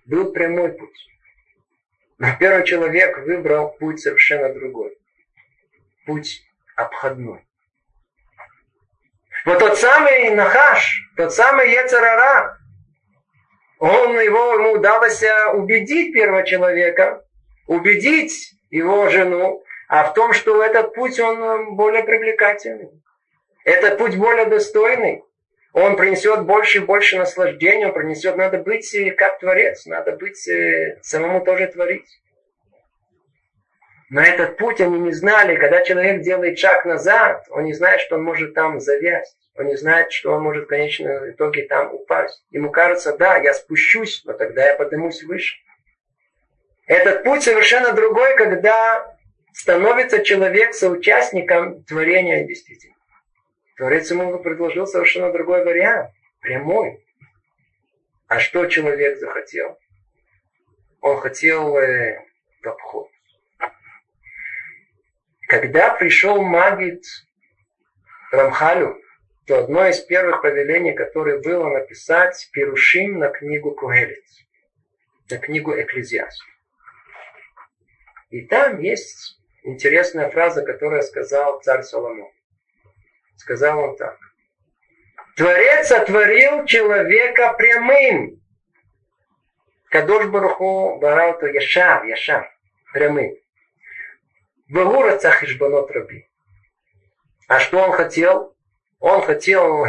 Был прямой путь. Но первый человек выбрал путь совершенно другой. Путь обходной. Вот тот самый Нахаш, тот самый йецер ара, он, его, ему удалось убедить первого человека, убедить его жену, а в том, что этот путь, он более привлекательный. Этот путь более достойный. Он принесет больше и больше наслаждения, он принесет, надо быть как творец, надо быть самому тоже творить. Но этот путь они не знали, когда человек делает шаг назад, он не знает, что он может там завязнуть, он не знает, что он может в конечном итоге там упасть. Ему кажется, да, я спущусь, но тогда я поднимусь выше. Этот путь совершенно другой, когда становится человек соучастником творения действительно. Творец ему предложил совершенно другой вариант, прямой. А что человек захотел? Он хотел э, обход. Когда пришел Магид Рамхалю, то одно из первых повелений, которое было написать Пирушим на книгу Кохелет, на книгу Экклезиаст. И там есть интересная фраза, которую сказал царь Соломон. Сказал он так. Творец сотворил человека прямым. Кадош Барух Ху барал то яшар, яшар, прямым. Бегу рацах хешбонот раби. А что он хотел? Он хотел, у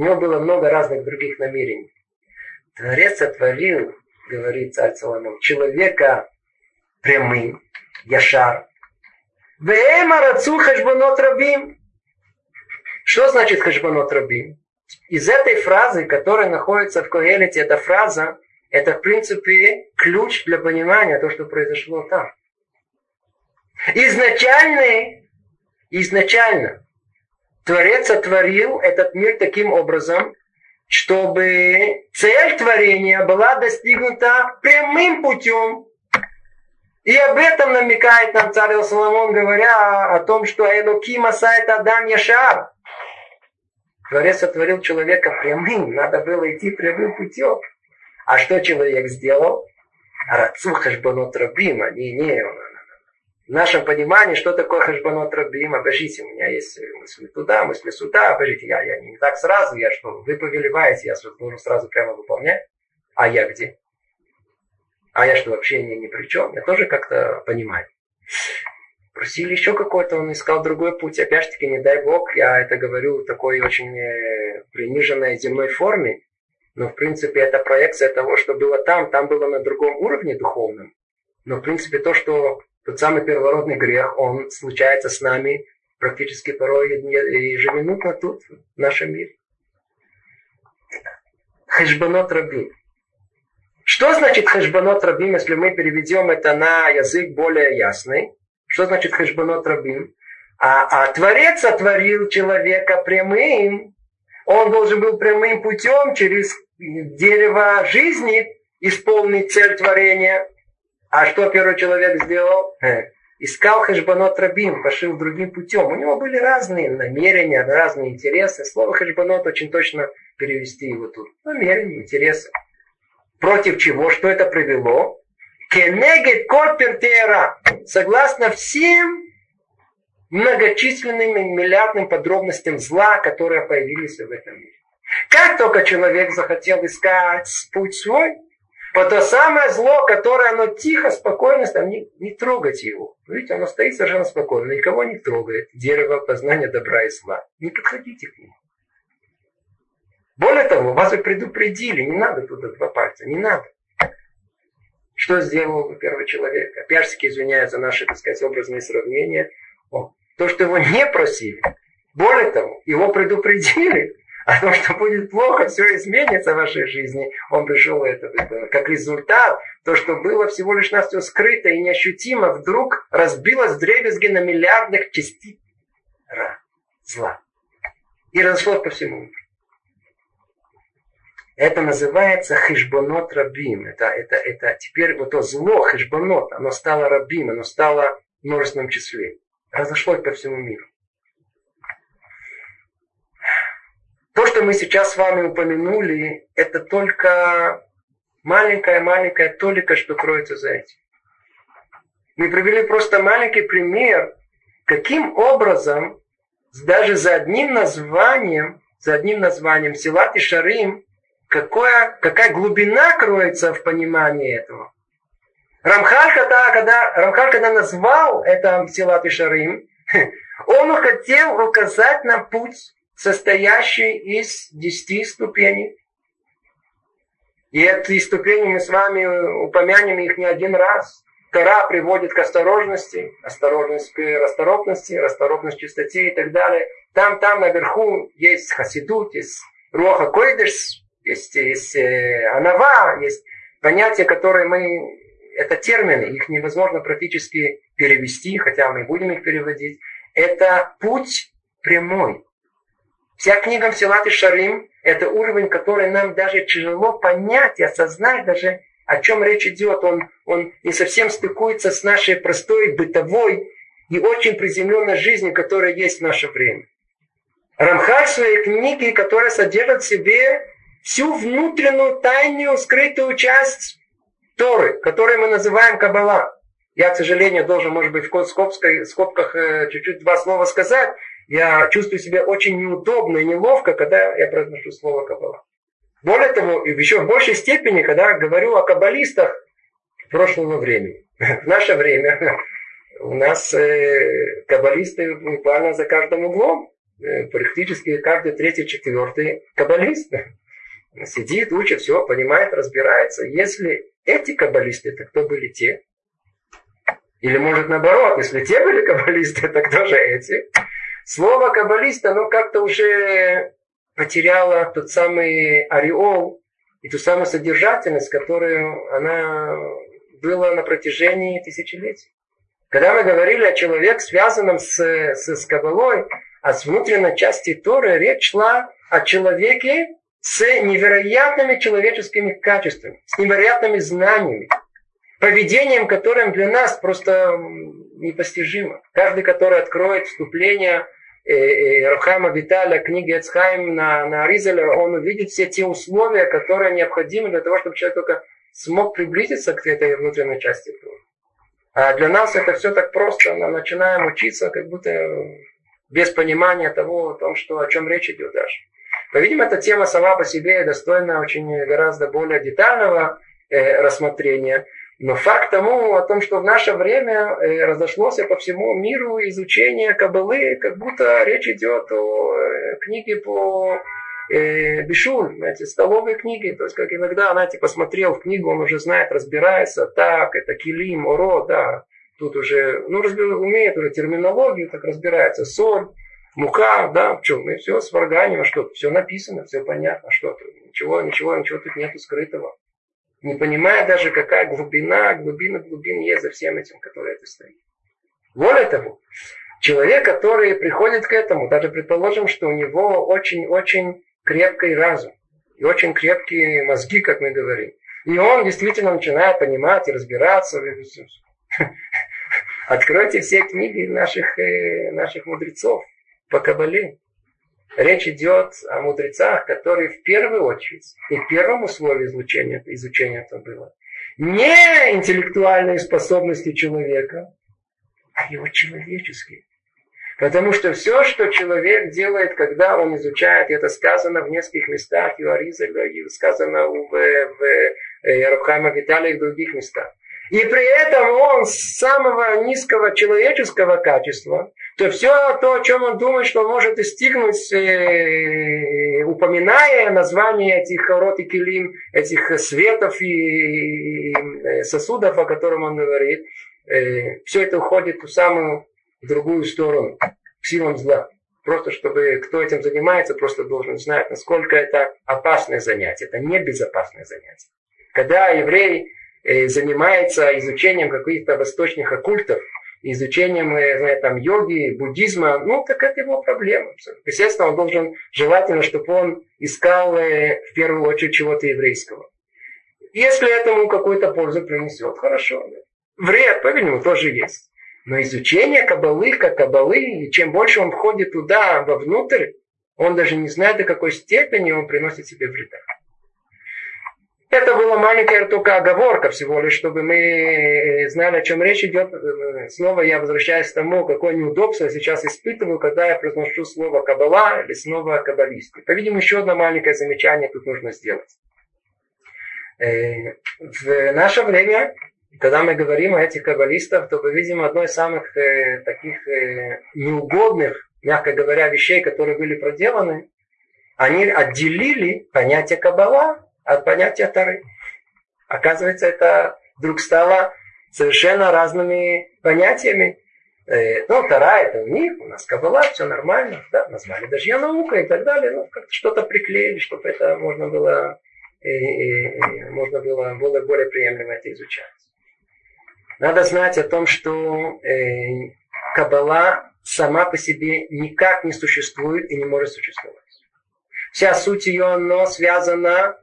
него было много разных других намерений. Творец сотворил, говорит царь Соломон, человека прямым, яшар. Веем арацу хешбонот раби. Что значит хешбонот раби? Из этой фразы, которая находится в Кохелете, эта фраза, это в принципе ключ для понимания того, что произошло там. Изначально, изначально Творец сотворил этот мир таким образом, чтобы цель творения была достигнута прямым путем. И об этом намекает нам царь Соломон, говоря о том, что Элоким асайт адам яшар. Творец сотворил человека прямым, надо было идти прямым путем. А что человек сделал? Рацу хешбонот рабим. Не, не, в нашем понимании, что такое хешбонот рабим? Обожите, у меня есть мысли туда, мысли сюда. Обожите, я, я не так сразу, я что, вы повелеваете, я должен сразу прямо выполнять. А я где? А я что, вообще не, ни при чем? Я тоже как-то понимаю. Просили еще какой-то, он искал другой путь. Опять же таки, не дай бог, я это говорю в такой очень приниженной земной форме. Но, в принципе, это проекция того, что было там. Там было на другом уровне духовном. Но, в принципе, то, что тот самый первородный грех, он случается с нами практически порой ежеминутно тут, в нашем мире. Хешбонот раби. Что значит хешбонот раби, если мы переведем это на язык более ясный? Что значит хешбонот рабим? А, а Творец сотворил человека прямым. Он должен был прямым путем через дерево жизни исполнить цель творения. А что первый человек сделал? Искал хешбонот рабим, пошел другим путем. У него были разные намерения, разные интересы. Слово хешбонот очень точно перевести его тут. Намерения, интересы. Против чего? Что это привело? Кенегет коль пертей ара, согласно всем многочисленным миллиардным подробностям зла, которые появились в этом мире. Как только человек захотел искать путь свой, по то самое зло, которое оно тихо, спокойно, там, не, не трогать его. Видите, оно стоит совершенно спокойно, никого не трогает. Дерево познания добра и зла. Не подходите к нему. Более того, вас и предупредили, не надо туда два пальца, не надо. Что сделал первый человек? Опять же, извиняюсь за наши, так сказать, образные сравнения. Он то, что его не просили. Более того, его предупредили о том, что будет плохо, все изменится в вашей жизни. Он пришел это, это, как результат, то, что было всего лишь нас все скрыто и неощутимо, вдруг разбилось вдребезги на миллиардных частиц зла. И разошлось по всему миру. Это называется хешбонот рабим. Это, это, это теперь вот то зло, хешбонот, оно стало рабим, оно стало множественным числением. Разошлось по всему миру. То, что мы сейчас с вами упомянули, это только маленькая-маленькая толика, что кроется за этим. Мы привели просто маленький пример, каким образом даже за одним названием, за одним названием Силат и Шарим, какая, какая глубина кроется в понимании этого. Рамхаль, когда, когда, Рамхаль, когда назвал это Силат и Шарим, он хотел указать нам путь, состоящий из десяти ступеней. И эти ступени мы с вами упомянем их не один раз. Тора приводит к осторожности, осторожность к расторопности, расторопность к чистоте и так далее. Там, там наверху есть хасидут, есть руаха койдеш, есть, есть э, анава, есть понятия, которые мы... Это термины, их невозможно практически перевести, хотя мы будем их переводить. Это путь прямой. Вся книга Силат и Шарим – это уровень, который нам даже тяжело понять и осознать даже, о чем речь идет. Он, он не совсем стыкуется с нашей простой, бытовой и очень приземленной жизнью, которая есть в наше время. Рамхаль в своей книге, которая содержит в себе всю внутреннюю, тайную, скрытую часть Торы, которую мы называем Каббала. Я, к сожалению, должен, может быть, в скобках, скобках чуть-чуть два слова сказать. Я чувствую себя очень неудобно и неловко, когда я произношу слово Каббала. Более того, и в еще большей степени, когда говорю о каббалистах прошлого времени. В наше время у нас каббалисты буквально за каждым углом. Практически каждый третий, четвертый каббалист сидит, учит, все, понимает, разбирается. Если эти каббалисты, то кто были те? Или, может, наоборот, если те были каббалисты, то кто же эти? Слово «каббалист» оно как-то уже потеряло тот самый ореол и ту самую содержательность, которую она была на протяжении тысячелетий. Когда мы говорили о человеке, связанном с, с, с каббалой, а с внутренней части Торы, речь шла о человеке с невероятными человеческими качествами, с невероятными знаниями, поведением, которым для нас просто непостижимо. Каждый, который откроет вступление Рабхама Виталя книги «Эц Хаим» на, на Аризеля, он увидит все те условия, которые необходимы для того, чтобы человек только смог приблизиться к этой внутренней части. А для нас это все так просто. Мы начинаем учиться, как будто без понимания того, о том, что, о чем речь идет даже. По-видимому, эта тема сама по себе достойна очень гораздо более детального э, рассмотрения. Но факт тому, о том, что в наше время разошлось по всему миру изучение каббалы, как будто речь идет о книге по э, бишуль, знаете, столовой книге. То есть, как иногда, знаете, посмотрел в книгу, он уже знает, разбирается, так, это килим, оро, да. Тут уже, ну, разбирает, умеет уже терминологию, так разбирается, соль, мука, да, что, мы все сварганим, что, все написано, все понятно, что ничего, ничего, ничего тут нету скрытого. Не понимая даже, какая глубина, глубина, глубин есть за всем этим, которое это стоит. Более того, человек, который приходит к этому, даже предположим, что у него очень-очень крепкий разум и очень крепкие мозги, как мы говорим. И он действительно начинает понимать и разбираться. Откройте все книги наших, наших мудрецов по Каббале. Речь идет о мудрецах, которые в первую очередь, и в первом условии изучения, изучения это было, не интеллектуальные способности человека, а его человеческие. Потому что все, что человек делает, когда он изучает, это сказано в нескольких местах, и у Аризеля, и сказано в, в Рабхама Виталя и в других местах. И при этом он с самого низкого человеческого качества, то все то, о чем он думает, что он может достигнуть, э, упоминая название этих орот и килим, этих светов и, и сосудов, о котором он говорит, э, все это уходит в ту самую в другую сторону, к силам зла. Просто чтобы кто этим занимается, просто должен знать, насколько это опасное занятие, это небезопасное занятие. Когда еврей занимается изучением каких-то восточных оккультов, изучением там, йоги, буддизма, ну так это его проблема. Естественно, он должен, желательно, чтобы он искал в первую очередь чего-то еврейского. Если этому какую-то пользу принесет, хорошо. Вред, по-видимому, тоже есть. Но изучение каббалы, как каббалы, и чем больше он входит туда, вовнутрь, он даже не знает, до какой степени он приносит себе вреда. Это была маленькая только оговорка, всего лишь, чтобы мы знали, о чем речь идет. Снова я возвращаюсь к тому, какое неудобство я сейчас испытываю, когда я произношу слово каббала или слово каббалисты. По-видимому, еще одно маленькое замечание тут нужно сделать. В наше время, когда мы говорим о этих каббалистах, то, по-видимому, одно из самых э, таких э, неугодных, мягко говоря, вещей, которые были проделаны, они отделили понятие каббала от понятия Торы. Оказывается, это вдруг стало совершенно разными понятиями. Э, ну, Тора это у них, у нас каббала, все нормально, да, назвали даже я наука и так далее. Ну, как-то что-то приклеили, чтобы это можно было... можно было, было более приемлемо это изучать. Надо знать о том, что э, каббала сама по себе никак не существует и не может существовать. Вся суть ее, она связана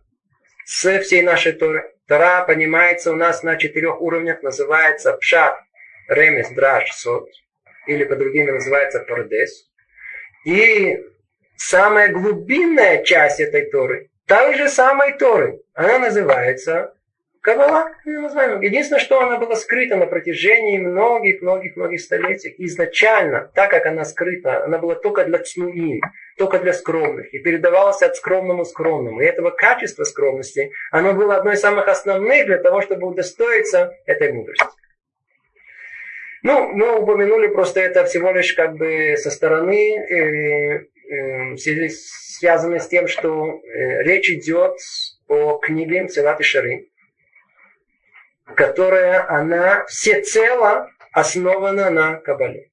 с всей нашей Торой. Тора понимается у нас на четырех уровнях, называется пшат, ремес, драш, сот, или по-другому называется пардес. И самая глубинная часть этой Торы, той же самой Торы, она называется каббала. Единственное, что она была скрыта на протяжении многих-многих-многих столетий. Изначально, так как она скрыта, она была только для цнуим, только для скромных. И передавалась от скромному скромному. И этого качества скромности, оно было одной из самых основных для того, чтобы удостоиться этой мудрости. Ну, мы упомянули просто это всего лишь как бы со стороны... Э- связано с тем, что э, речь идет о книге Мсилат Йешарим, которая она всецело основана на каббале.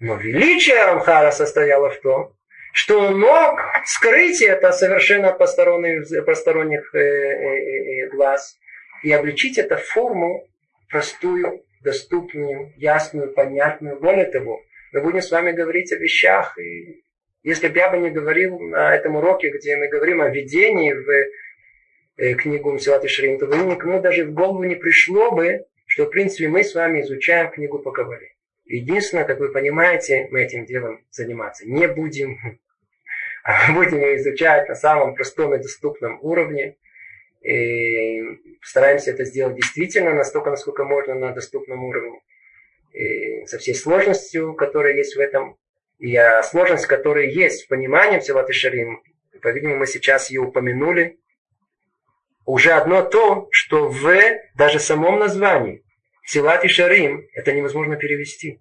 Но величие Рамхаля состояло в том, что он мог скрыть это совершенно от посторонних, посторонних э, э, глаз и облечить это в форму простую, доступную, ясную, понятную. Более того, мы будем с вами говорить о вещах. И если бы я бы не говорил на этом уроке, где мы говорим о видении в книгу Мсилат Йешарим, то бы никому даже в голову не пришло бы, что в принципе мы с вами изучаем книгу по кабале. Единственное, как вы понимаете, мы этим делом заниматься не будем. А будем ее изучать на самом простом и доступном уровне. И стараемся это сделать действительно настолько, насколько можно на доступном уровне. Со всей сложностью, которая есть в этом. И сложность, которая есть в понимании Мсилат Йешарим, по-видимому, мы сейчас ее упомянули. Уже одно то, что в даже самом названии Мсилат Йешарим это невозможно перевести.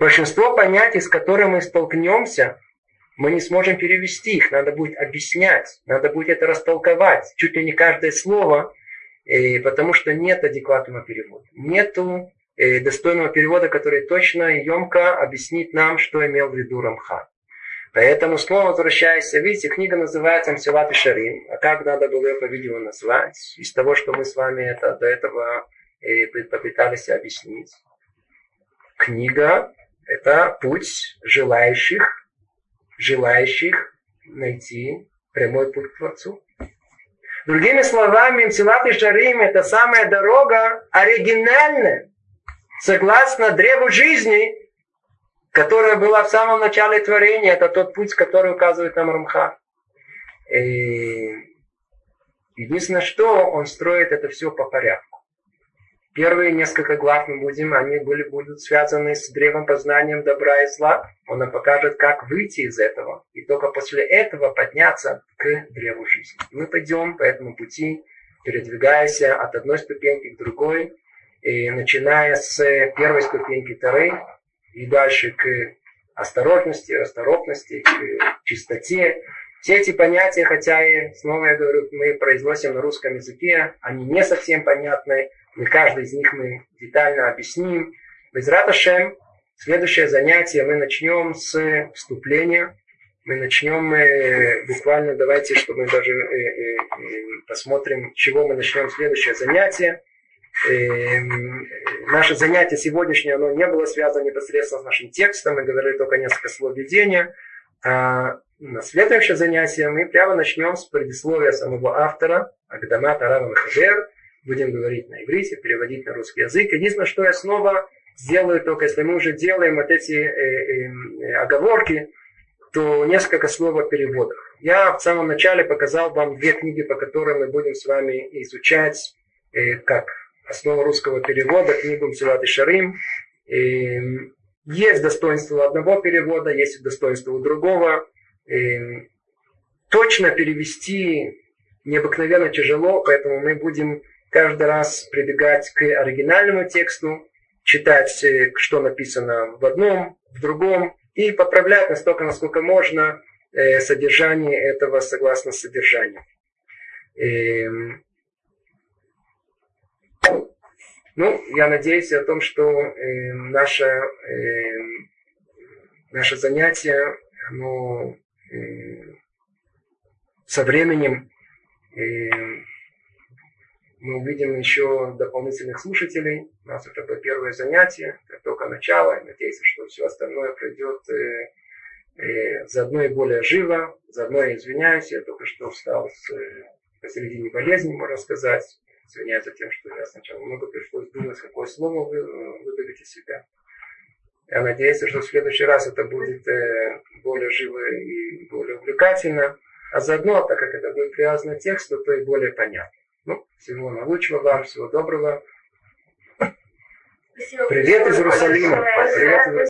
Большинство понятий, с которыми мы столкнемся, мы не сможем перевести их. Надо будет объяснять, надо будет это растолковать. Чуть ли не каждое слово, потому что нет адекватного перевода. Нету достойного перевода, который точно и емко объяснит нам, что имел в виду Рамха. Поэтому снова возвращаясь, видите, книга называется «Мсилат Йешарим». А как надо было ее, по-видимому, назвать? Из того, что мы с вами это, до этого э, попытались объяснить. Книга – это путь желающих, желающих найти прямой путь к Творцу. Другими словами, «Мсилат Йешарим» – это самая дорога оригинальная, согласно древу жизни, которая была в самом начале творения, это тот путь, который указывает нам Рамха. И единственное, что он строит это все по порядку. Первые несколько глав мы будем, они были, будут связаны с древом познанием добра и зла. Он нам покажет, как выйти из этого. И только после этого подняться к древу жизни. Мы пойдем по этому пути, передвигаясь от одной ступеньки к другой. И начиная с первой ступеньки Торы и дальше к осторожности, расторопности, к чистоте. Все эти понятия, хотя и, снова я говорю, мы произносим на русском языке, они не совсем понятны, и каждый из них мы детально объясним. Безрат Ашем, следующее занятие мы начнем с вступления. Мы начнем э, буквально, давайте, чтобы мы даже э, э, посмотрим, с чего мы начнем следующее занятие. Э, наше занятие сегодняшнее, оно не было связано непосредственно с нашим текстом. Мы говорили только несколько слов введения. А на следующее занятие мы прямо начнем с предисловия самого автора, Агдамат Арав Мехабер. Будем говорить на иврите, переводить на русский язык. Единственное, что я снова сделаю, только если мы уже делаем вот эти э, э, оговорки, то несколько слов о переводах. Я в самом начале показал вам две книги, по которым мы будем с вами изучать э, как основу русского перевода, книгу Мсилат Йешарим. Э, есть достоинство одного перевода, есть достоинство у другого. Э, точно перевести необыкновенно тяжело, поэтому мы будем каждый раз прибегать к оригинальному тексту, читать, что написано в одном, в другом, и поправлять настолько, насколько можно, содержание этого согласно содержанию. Ну, я надеюсь о том, что наше, наше занятие, оно со временем мы увидим еще дополнительных слушателей. У нас это было первое занятие, это только начало. Надеюсь, что все остальное пройдет э, э, заодно и более живо. Заодно я извиняюсь, я только что встал с, э, посередине болезни, можно сказать. Извиняюсь за тем, что я сначала много пришлось думать, какое слово вы выдавить из себя. Я надеюсь, что в следующий раз это будет э, более живо и более увлекательно. А заодно, так как это будет привязано к тексту, то и более понятно. Ну, всего наилучшего вам, всего доброго. Привет из Иерусалима. Привет из Иерусалима.